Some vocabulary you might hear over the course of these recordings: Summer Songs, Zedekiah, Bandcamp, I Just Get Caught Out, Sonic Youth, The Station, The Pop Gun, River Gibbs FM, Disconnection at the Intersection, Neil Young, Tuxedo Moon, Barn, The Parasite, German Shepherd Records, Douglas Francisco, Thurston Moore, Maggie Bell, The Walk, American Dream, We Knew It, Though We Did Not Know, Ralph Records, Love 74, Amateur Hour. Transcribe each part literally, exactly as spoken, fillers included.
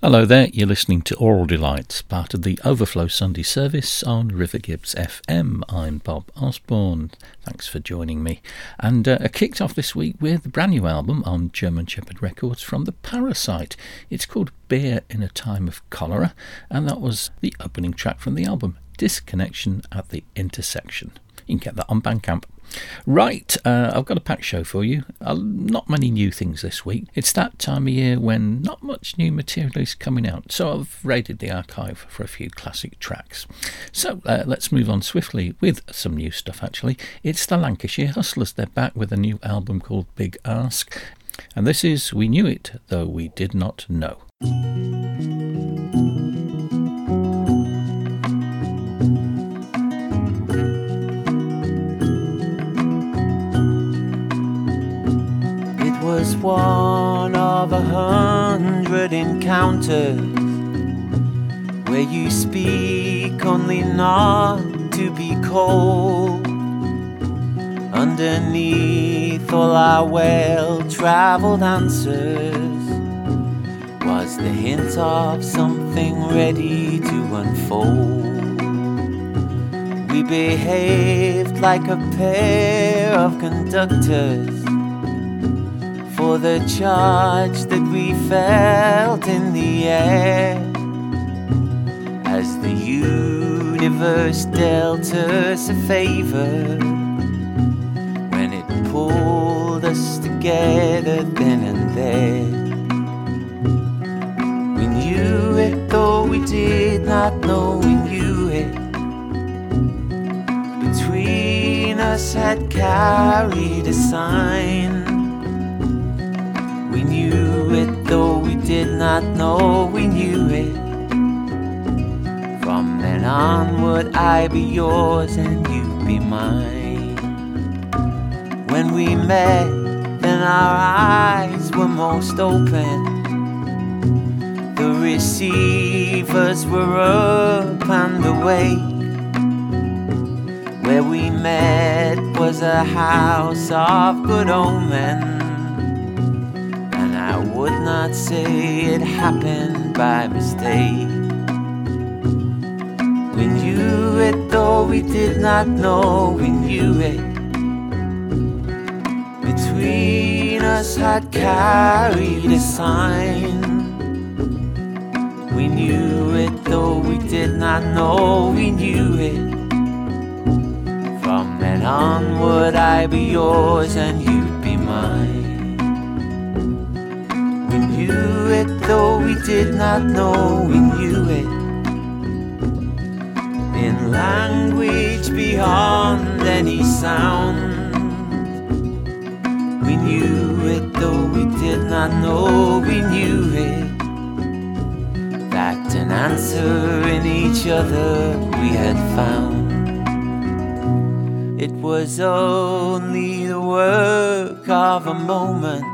hello there, you're listening to Oral Delights, part of the Overflow Sunday service on River Gibbs F M. I'm Bob Osborne, thanks for joining me. And uh, I kicked off this week with a brand new album on German Shepherd Records from The Parasite. It's called Beer in a Time of Cholera, and that was the opening track from the album, Disconnection at the Intersection. You can get that on Bandcamp. Right, uh, I've got a packed show for you. Uh, not many new things this week. It's that time of year when not much new material is coming out, so I've raided the archive for a few classic tracks. So uh, let's move on swiftly with some new stuff, actually. It's the Lancashire Hustlers. They're back with a new album called Big Ask, and this is We Knew It, Though We Did Not Know. Was one of a hundred encounters where you speak only not to be cold. Underneath all our well-travelled answers was the hint of something ready to unfold. We behaved like a pair of conductors for the charge that we felt in the air, as the universe dealt us a favor when it pulled us together then and there. did not know we knew it. Between us had carried a sign. We knew it, though we did not know we knew it. From then onward, I be yours and you be mine. When we met, then our eyes were most open. The receivers were up and awake. Where we met was a house of good omen, and I would not say it happened by mistake. We knew it, though we did not know we knew it. Between us had carried a sign. We knew it, though we did not know we knew it. From then onward, I'd be yours and you'd be mine. We knew it, though we did not know we knew it. In language beyond any sound. We knew it, though we did not know we knew it. That an answer in each other we had found. It was only the work of a moment,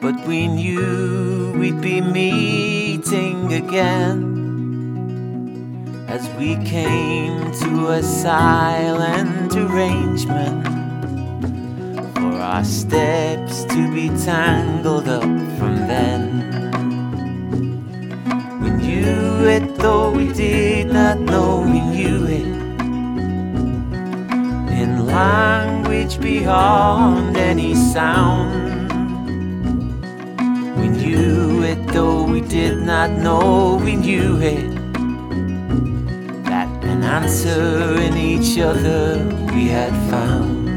but we knew we'd be meeting again as we came to a silent arrangement for our steps to be tangled up from then. We knew it, though we did not know we knew it. In language beyond any sound. We knew it, though we did not know we knew it. That an answer in each other we had found.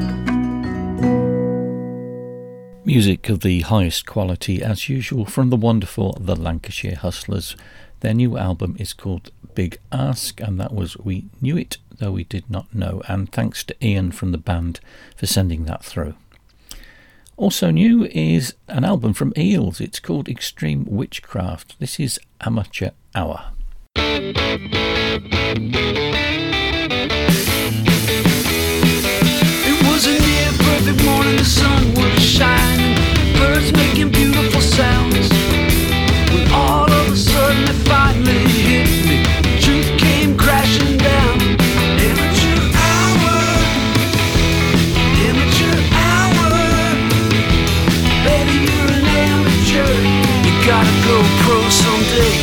Music of the highest quality, as usual, from the wonderful The Lancashire Hustlers. Their new album is called Big Ask, and that was We Knew It, Though We Did Not Know, and thanks to Ian from the band for sending that through. Also new is an album from Eels. It's called Extreme Witchcraft. This is Amateur Hour. It was a near perfect morning, the sun was shining, birds making beautiful sounds, with all of a sudden it finally hit me. The truth came crashing down. Amateur hour, amateur hour. Baby, you're an amateur. You gotta go pro someday.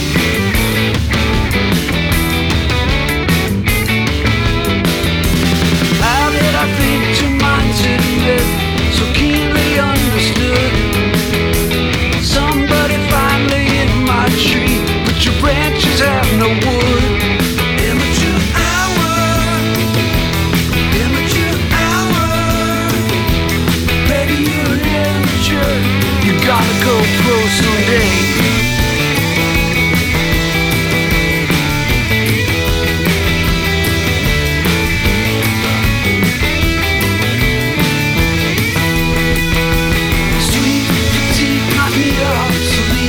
How did I think two minds in it so keenly understood? Somebody finally. Tree, but your branches have no wood. Amateur hour, amateur hour. Baby, you're an amateur. You gotta go pro someday. Sweet fatigue knocked me obsolete.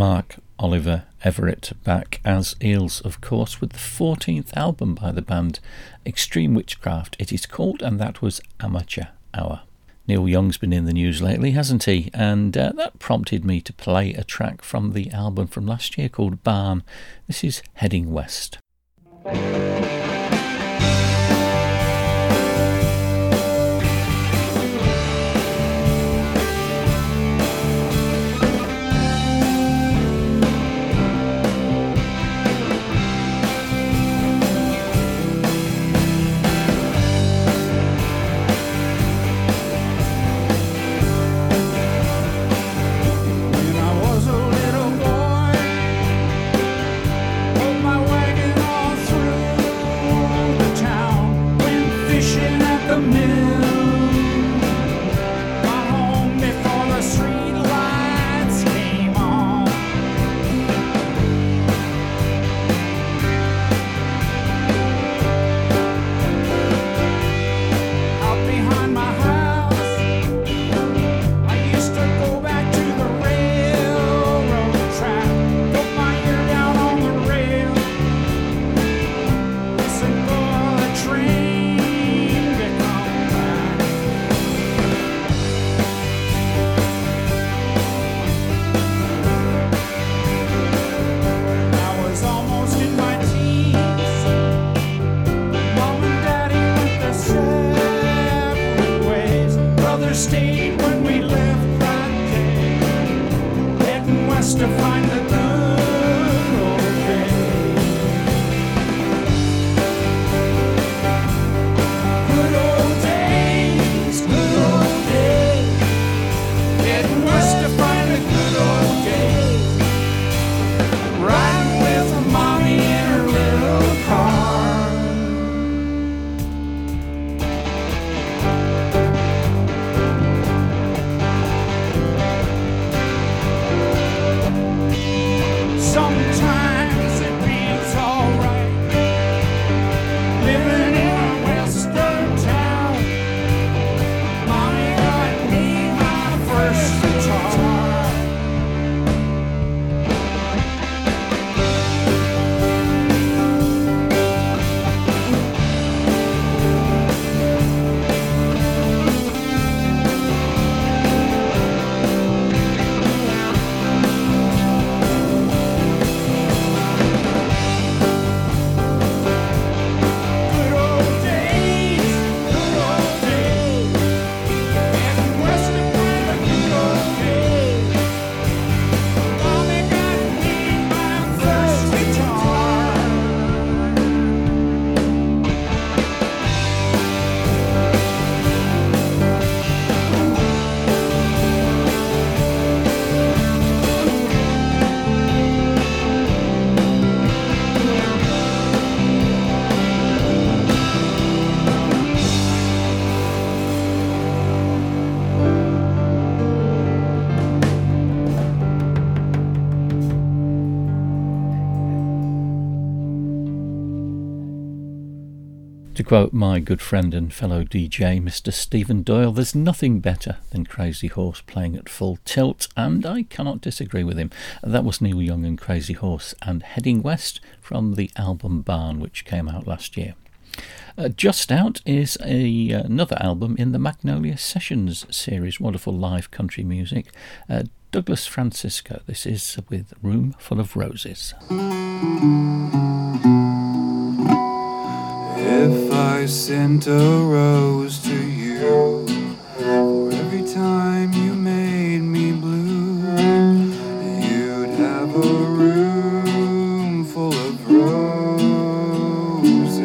Mark Oliver Everett back as Eels, of course, with the fourteenth album by the band, Extreme Witchcraft it is called, and that was Amateur Hour. Neil Young's been in the news lately, hasn't he? And uh, that prompted me to play a track from the album from last year called Barn. This is Heading West. Quote my good friend and fellow D J, Mister Stephen Doyle, there's nothing better than Crazy Horse playing at full tilt, and I cannot disagree with him. That was Neil Young and Crazy Horse and Heading West from the album Barn, which came out last year. Uh, just out is a, another album in the Magnolia Sessions series, wonderful live country music. Uh, Douglas Francisco, this is with Room Full of Roses. If I sent a rose to you for every time you made me blue, you'd have a room full of roses.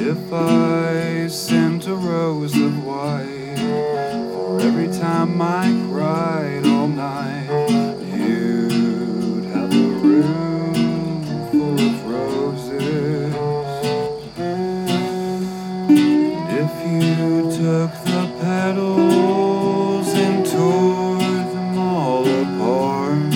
If I sent a rose of white for every time I cried all night, you'd have a room full of roses. You took the petals and tore them all apart,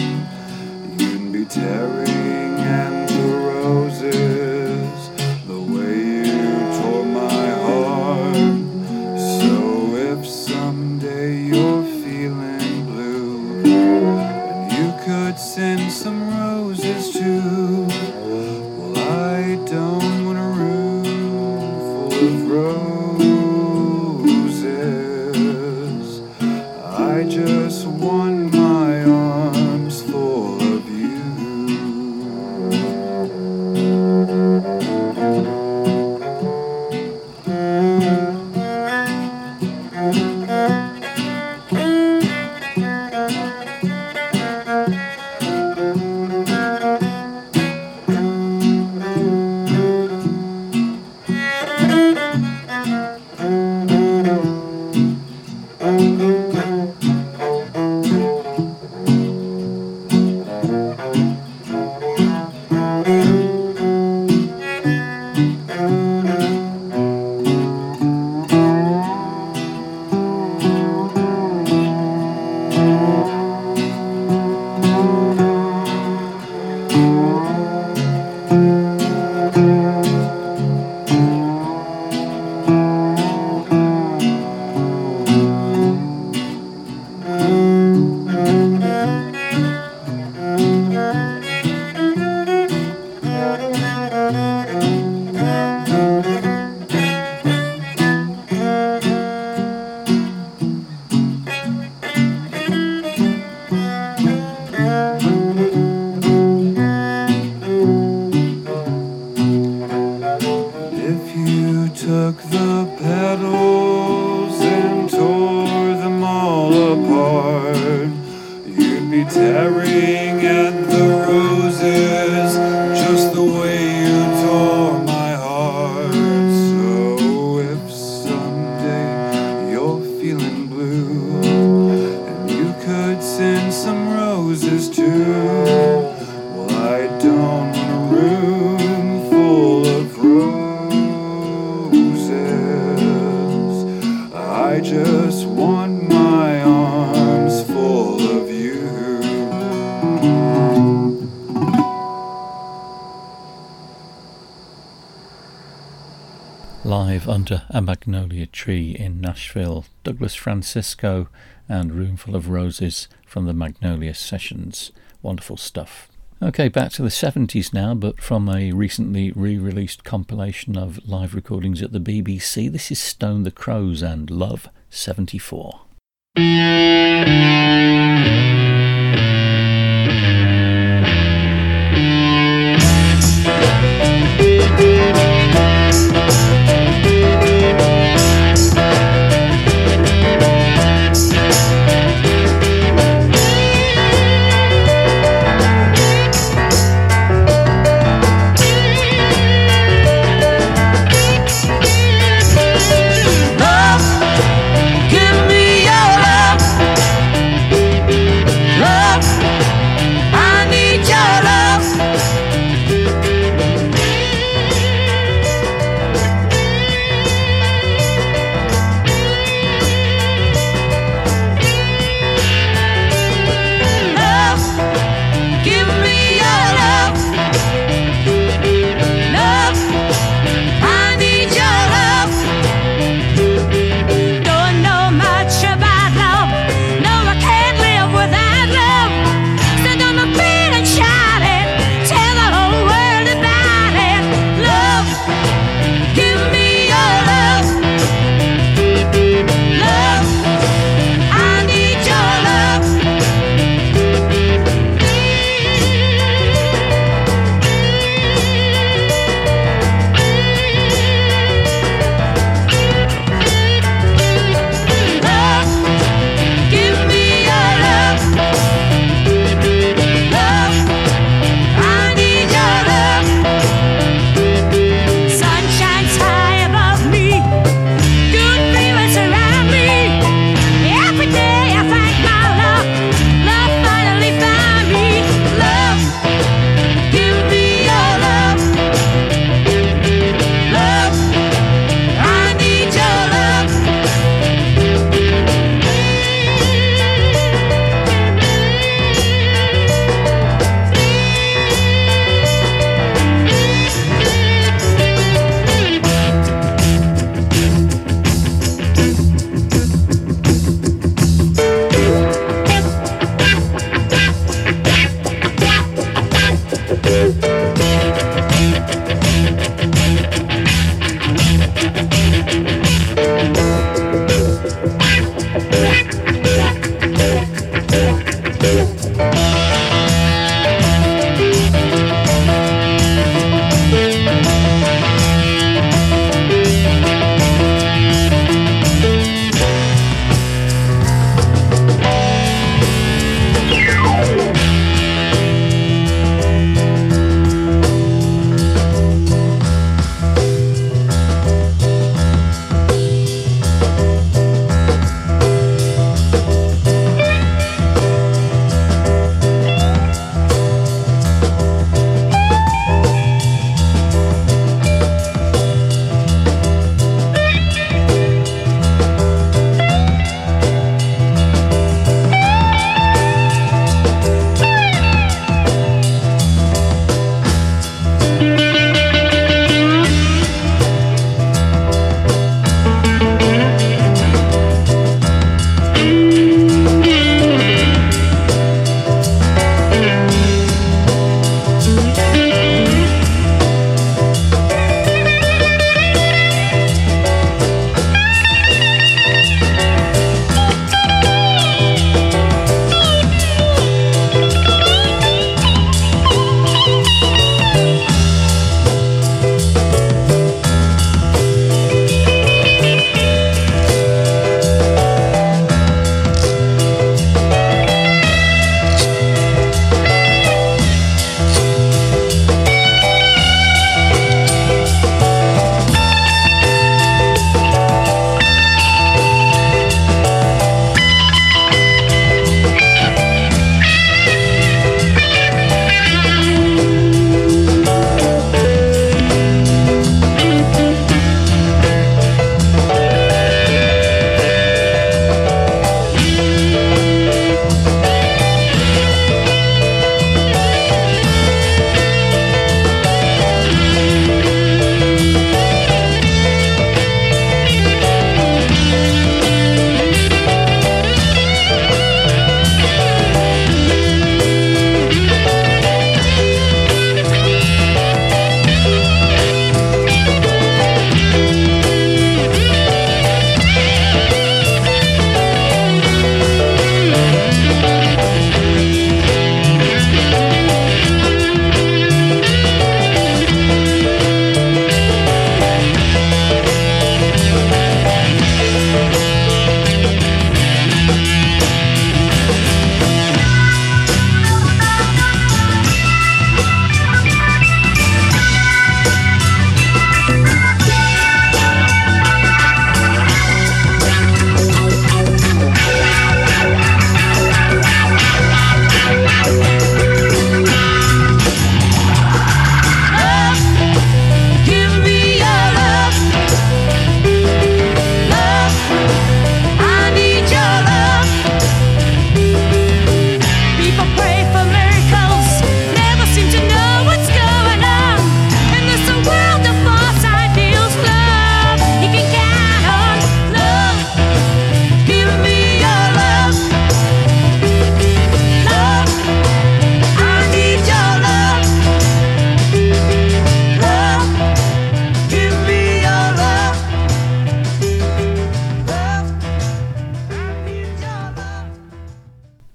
you'd be tearing at the roses the way you tore my heart. So if someday you're feeling blue just want my arms full of you. Under a magnolia tree in Nashville, Douglas Francisco and Room Full of Roses from the Magnolia Sessions. Wonderful stuff. Okay, back to the seventies now, but from a recently re-released compilation of live recordings at the B B C. This is Stone the Crows and Love seventy-four. Love, give me your love.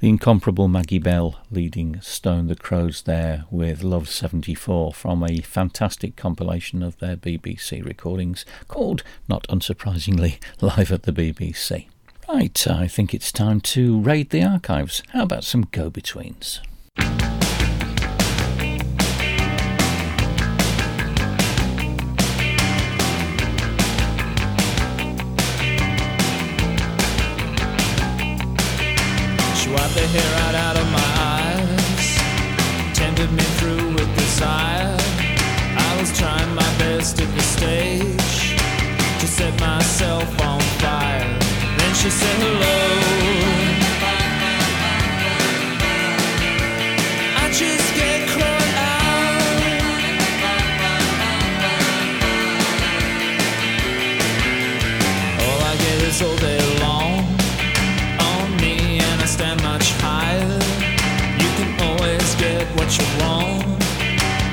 The incomparable Maggie Bell leading Stone the Crows there with Love seventy-four from a fantastic compilation of their B B C recordings called, not unsurprisingly, Live at the B B C. Right, I think it's time to raid the archives. How about some Go-Betweens? Wiped the hair right out of my eyes, tended me through with this eye. I was trying my best at the stage to set myself on fire. Then she said hello. I just get caught out. All I get is all day long. Stand much higher. You can always get what you want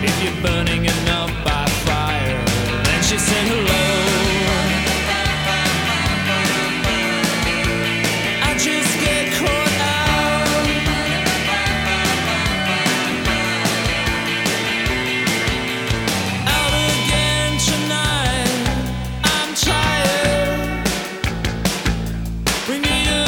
if you're burning enough by fire. And she said hello. I just get caught out. Out again tonight. I'm tired. We need a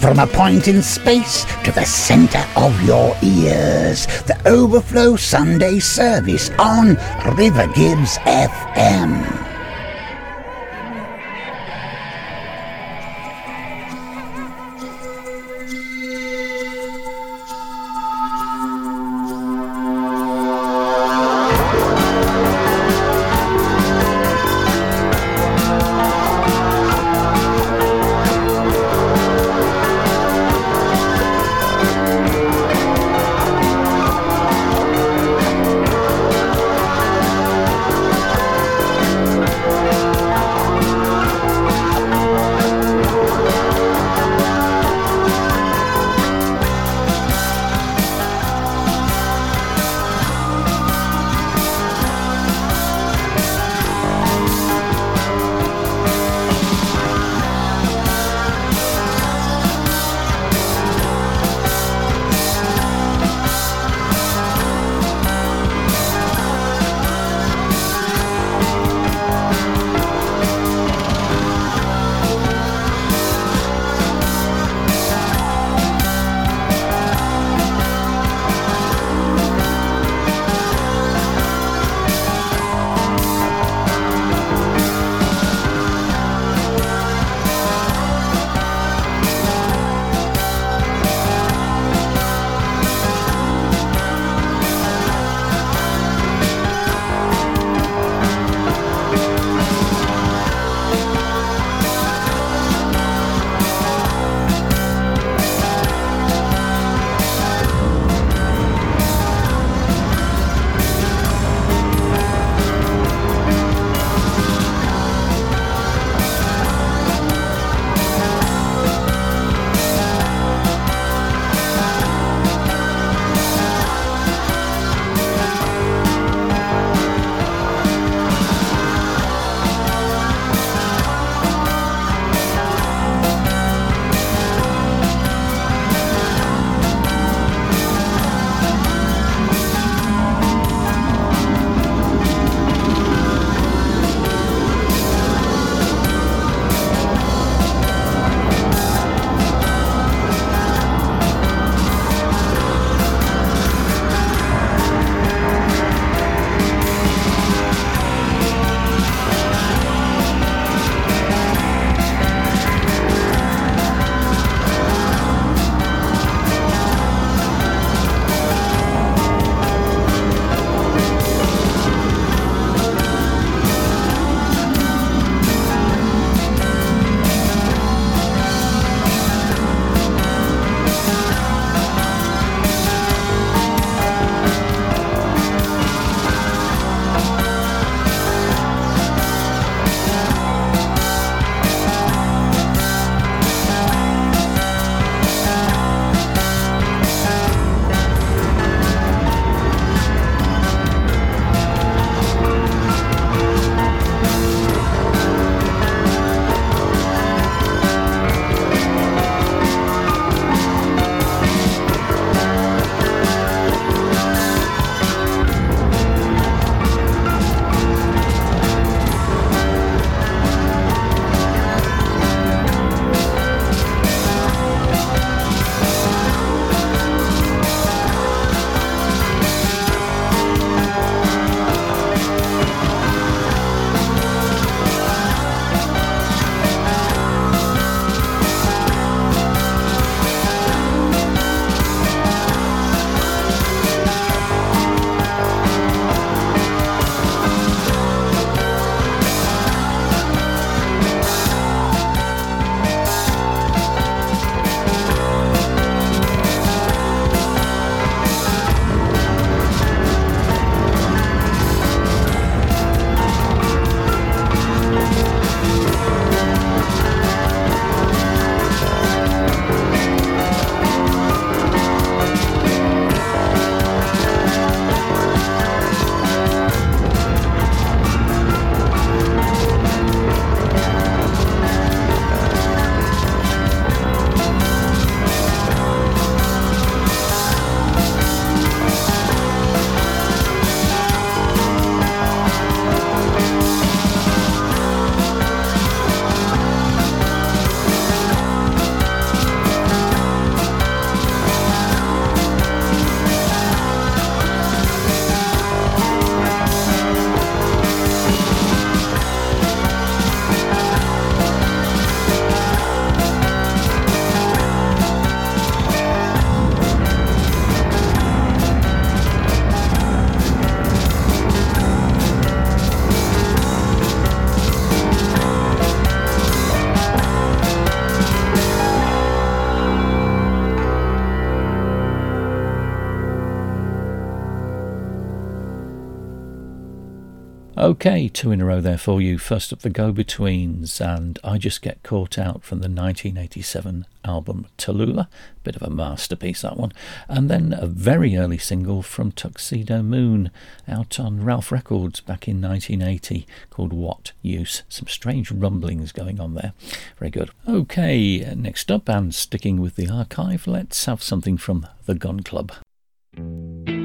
From a point in space to the centre of your ears, the Overflow Sunday service on River Gibbs F M. Okay, two in a row there for you. First up, the Go-Betweens and I Just Get Caught Out from the nineteen eighty-seven album Tallulah. Bit of a masterpiece, that one. And then a very early single from Tuxedo Moon, out on Ralph Records back in nineteen eighty, called What Use. Some strange rumblings going on there. Very good. Okay, next up, and sticking with the archive, let's have something from The Gun Club. Neither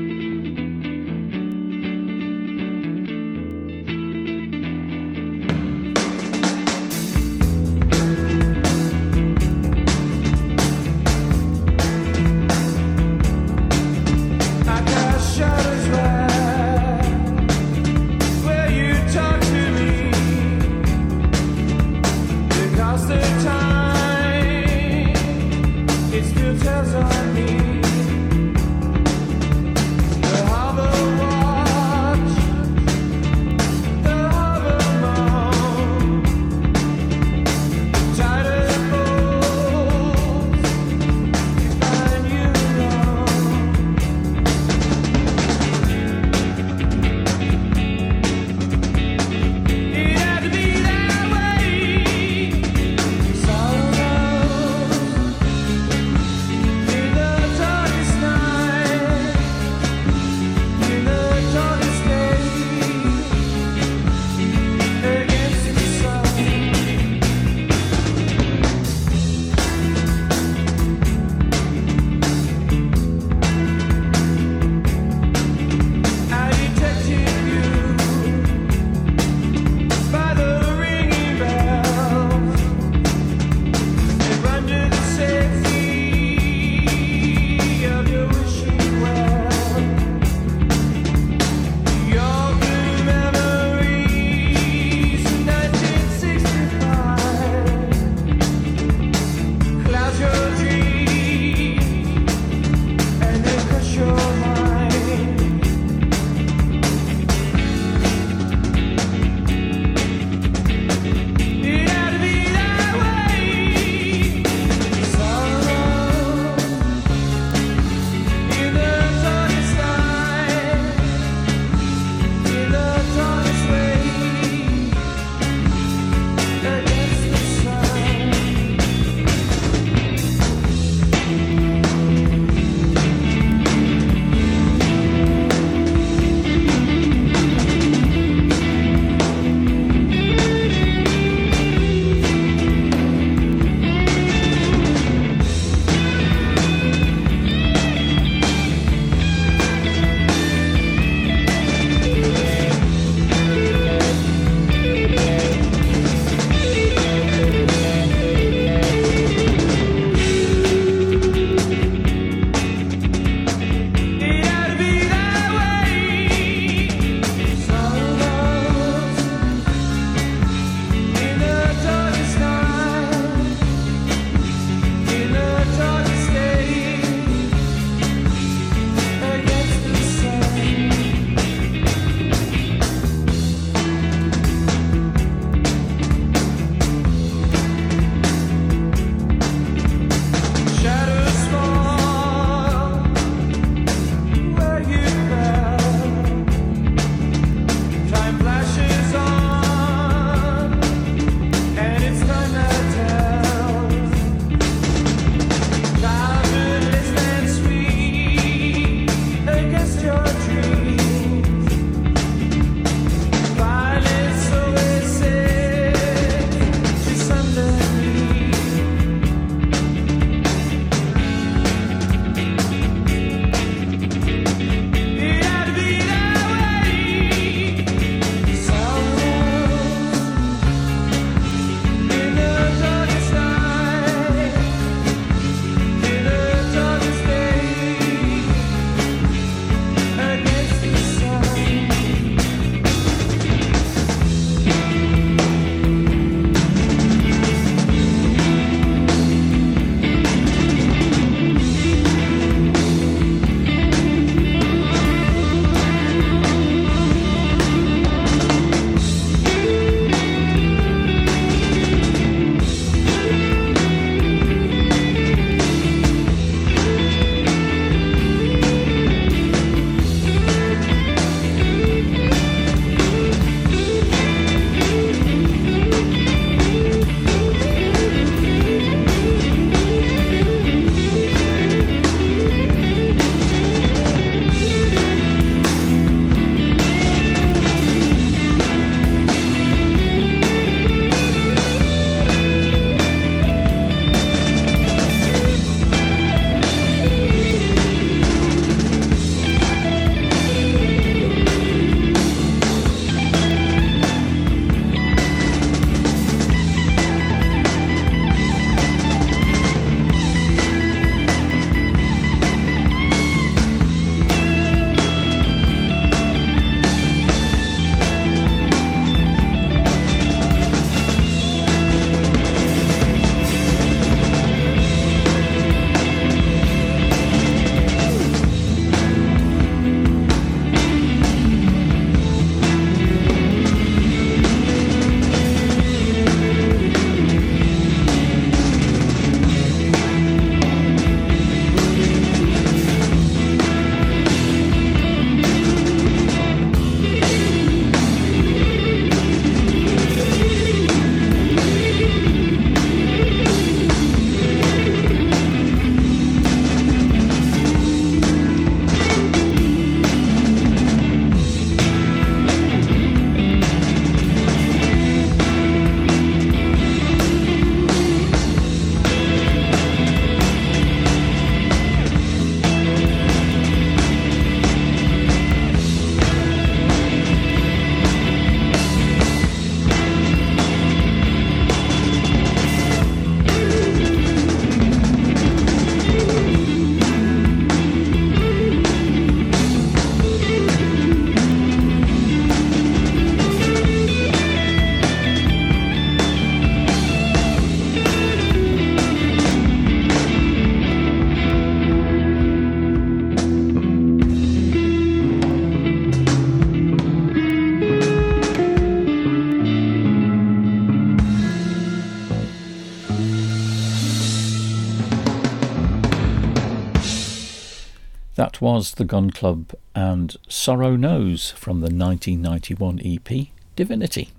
That was The Gun Club and Sorrow Knows from the nineteen ninety-one E P Divinity.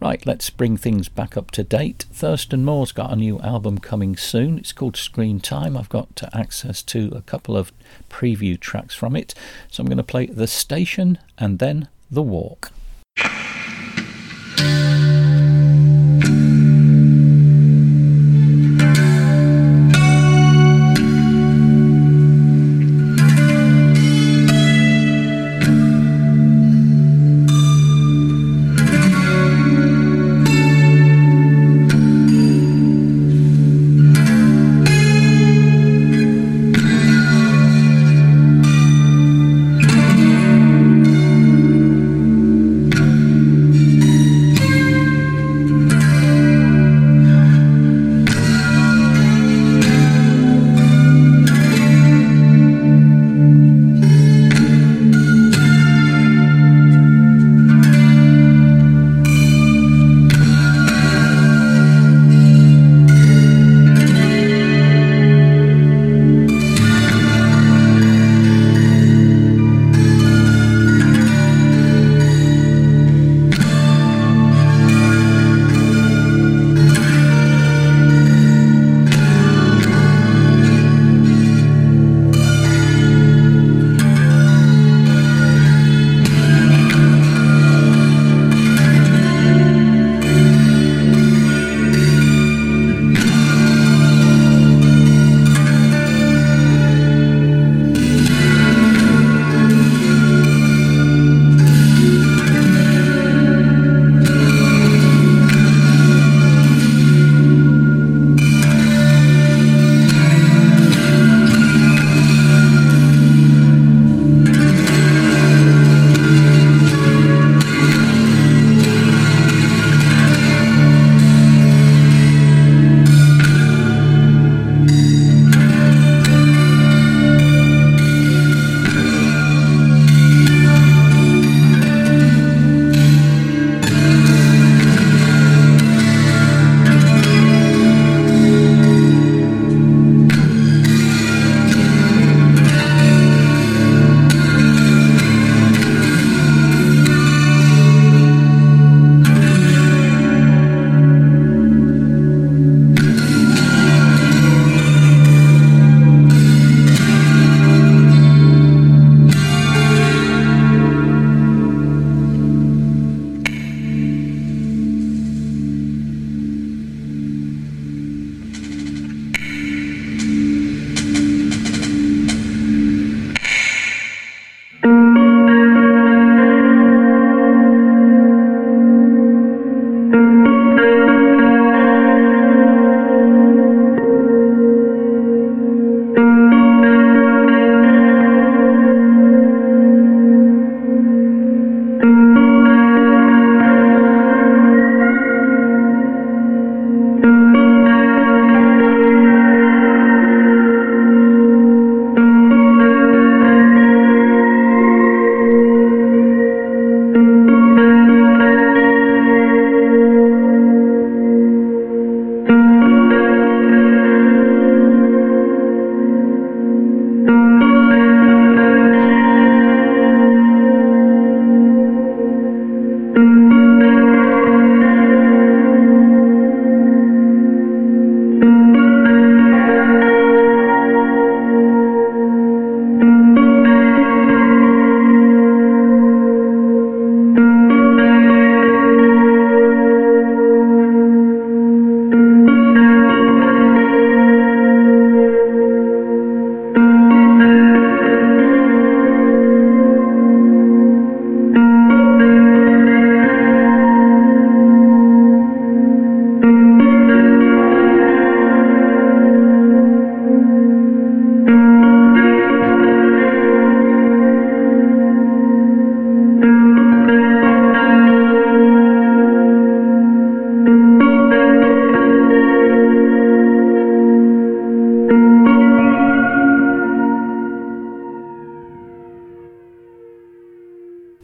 Right, let's bring things back up to date. Thurston Moore's got a new album coming soon. It's called Screen Time. I've got access to a couple of preview tracks from it. So I'm going to play The Station and then The Walk.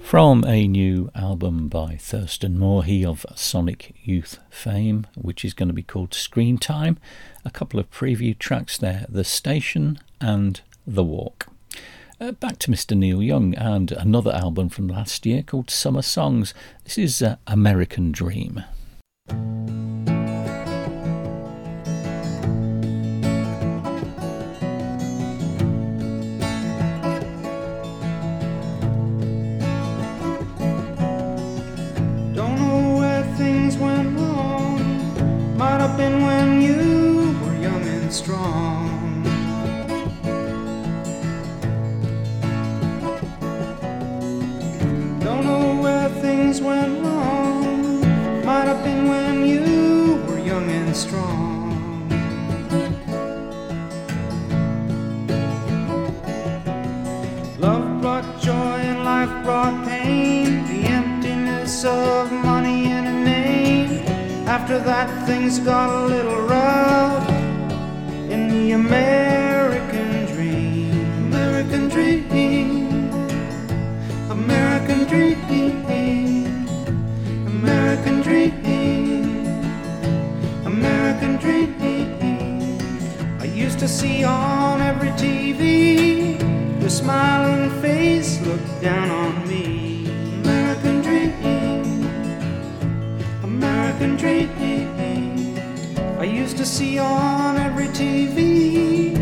From a new album by Thurston Moore, he of Sonic Youth fame, which is going to be called Screen Time. A couple of preview tracks there, The Station and The Walk. Uh, back to Mister Neil Young and another album from last year called Summer Songs. This is uh, American Dream. Strong. Don't know where things went wrong. Might have been when you were young and strong. Love brought joy and life brought pain. The emptiness of money and a name. After that things got a little rough. The American dream, American dream, American dream, American dream, American dream. I used to see on every T V your smiling face look down on me. American dream, American dream. I used to see on every T V,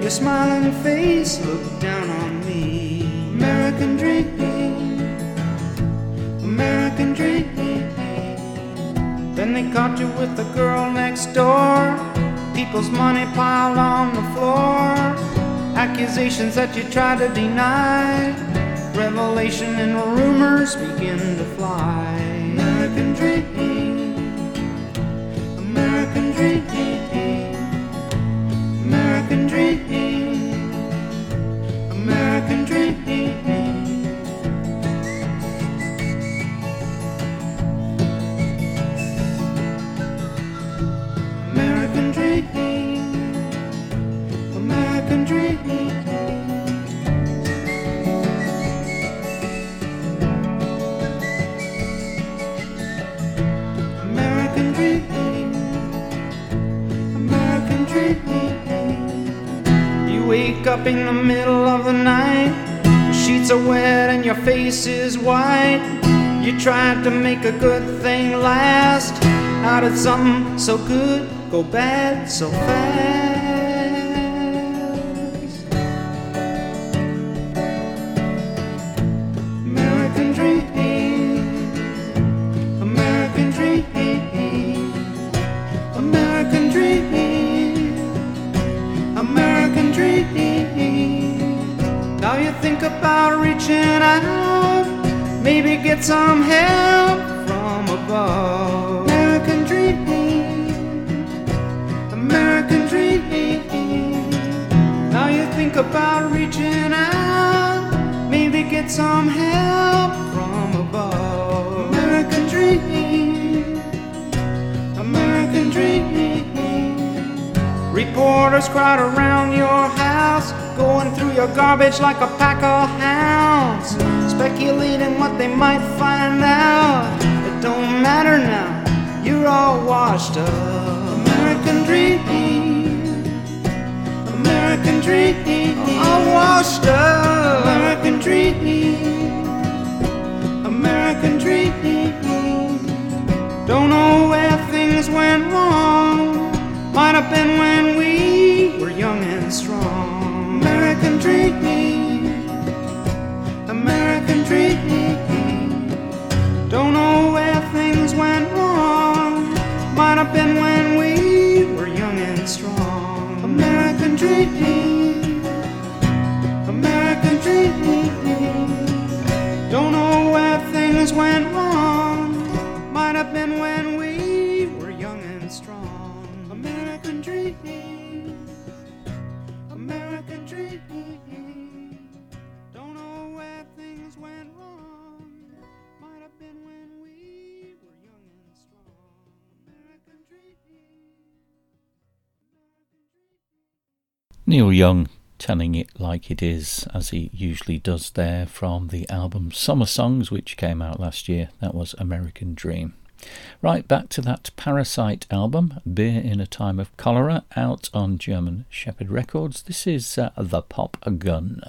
your smiling face looked down on me. American dream, American dream. Then they caught you with the girl next door. People's money piled on the floor. Accusations that you tried to deny. Revelation and rumors begin to fly. American dream, American dream. American dream, American dream, American dream, American dream. Wake up in the middle of the night. Your sheets are wet and your face is white. You tried to make a good thing last. How did something so good go bad so fast? American dream, American dream, American dream, American dream. Now you think about reaching out, maybe get some help from above. American dream, American dream. Now you think about reaching out, maybe get some help from above. American dream, American dream. Reporters crowd around your house, going through your garbage like a pack of hounds, speculating what they might find out. It don't matter now, you're all washed up. American dream, American dream, all washed up. American dream, American dream. Don't know where things went wrong. Might have been when we were young and strong. American dream, American dream. Don't know where things went wrong. Might have been when we were young and strong. American dream, American dream. Don't know where things went wrong. Might have been when. Neil Young telling it like it is, as he usually does there, from the album Summer Songs, which came out last year. That was American Dream. Right, back to that Parasite album, Beer in a Time of Cholera, out on German Shepherd Records. This is uh, The Pop Gun.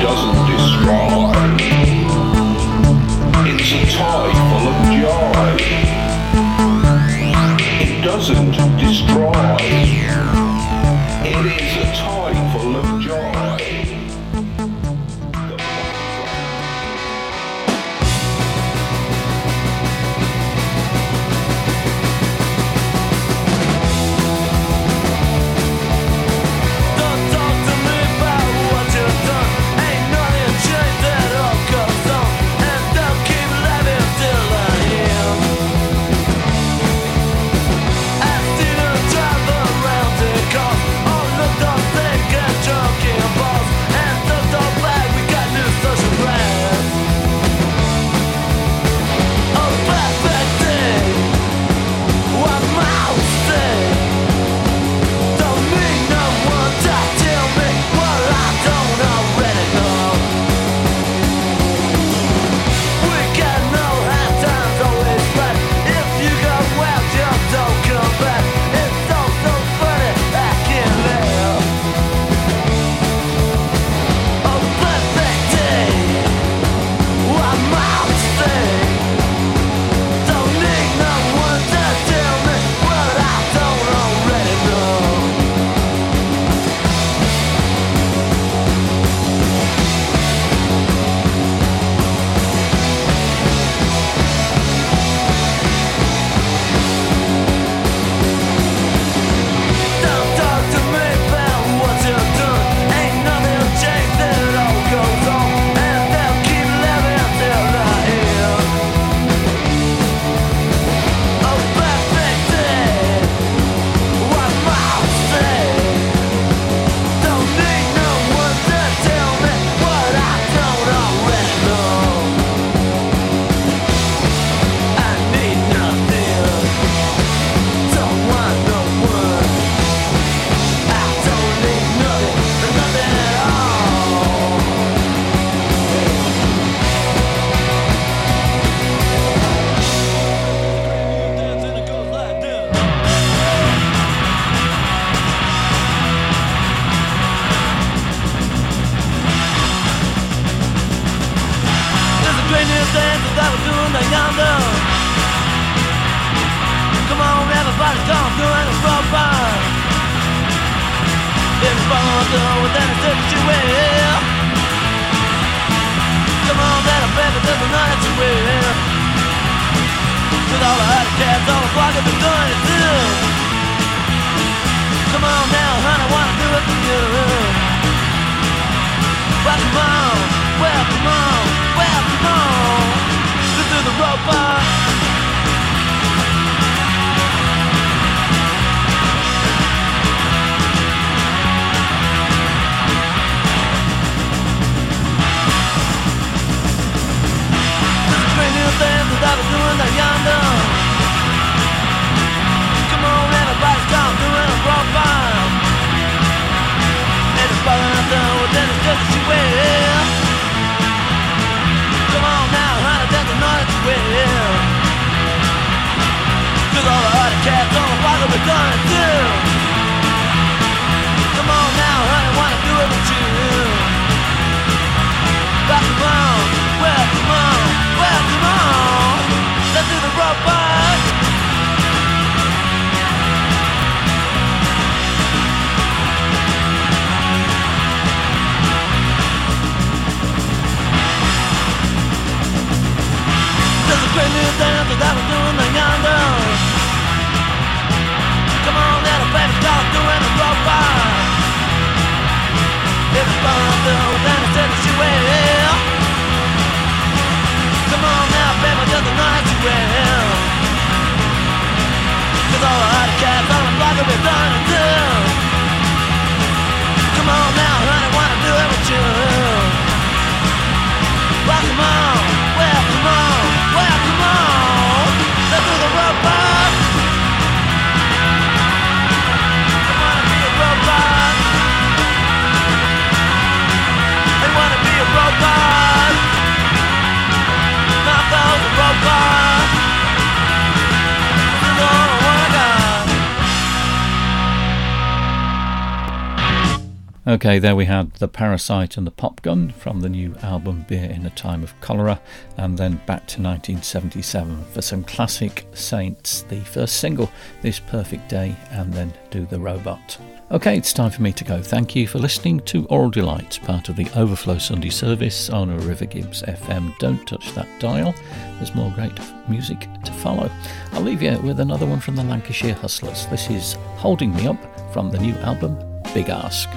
Doesn't that we're doing down yonder. Come on, everybody, come doing a robot. If you want to do it, then it's up to you. Come on, little baby, there's another to wear. With all the other cats, all the flock have been doing it too. Come on now, honey, wanna do it for you. But come on, well, come on, well, come on. Let's do the robot. Things that I was doing down yonder. Come on, everybody, come doing a profile. And it's falling out there, well, then it's just as you will. Come on now, honey, that's another you will. Cause all the other cats on the block will be done too. Come on now, honey, wanna do it with you. But come on, well, come on. Well, come on, let's do the robot. There's a great new dance that I'm doing down yonder. Come on, little baby, start doing the robot. If it's fun, then it's just you will. Come on now, baby, just a night to wear. Cause all the hot cats on the block will be running too. Come on now, honey, wanna do it with you. Well, come on, well, come on, well, come on. Let's do the robot. I wanna be a robot. I wanna be a robot. Okay, there we had The Parasite and The Pop Gun from the new album Beer in a Time of Cholera, and then back to nineteen seventy-seven for some classic Saints, the first single, This Perfect Day, and then Do the Robot. Okay, it's time for me to go. Thank you for listening to Oral Delights, part of the Overflow Sunday service on River Gibbs F M. Don't touch that dial. There's more great music to follow. I'll leave you with another one from the Lancashire Hustlers. This is Holding Me Up from the new album Big Ask.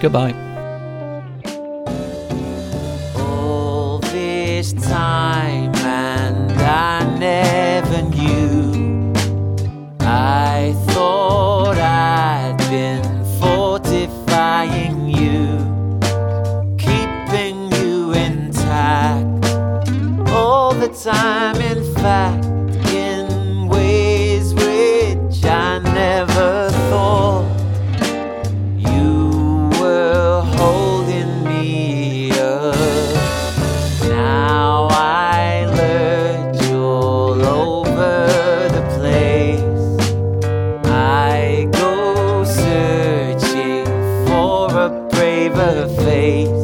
Goodbye. All this time and I never knew. I thought I'd been fortifying you, keeping you intact all the time, in fact, in ways which I never thought. You were holding me up. Now I lurch all over the place. I go searching for a braver face.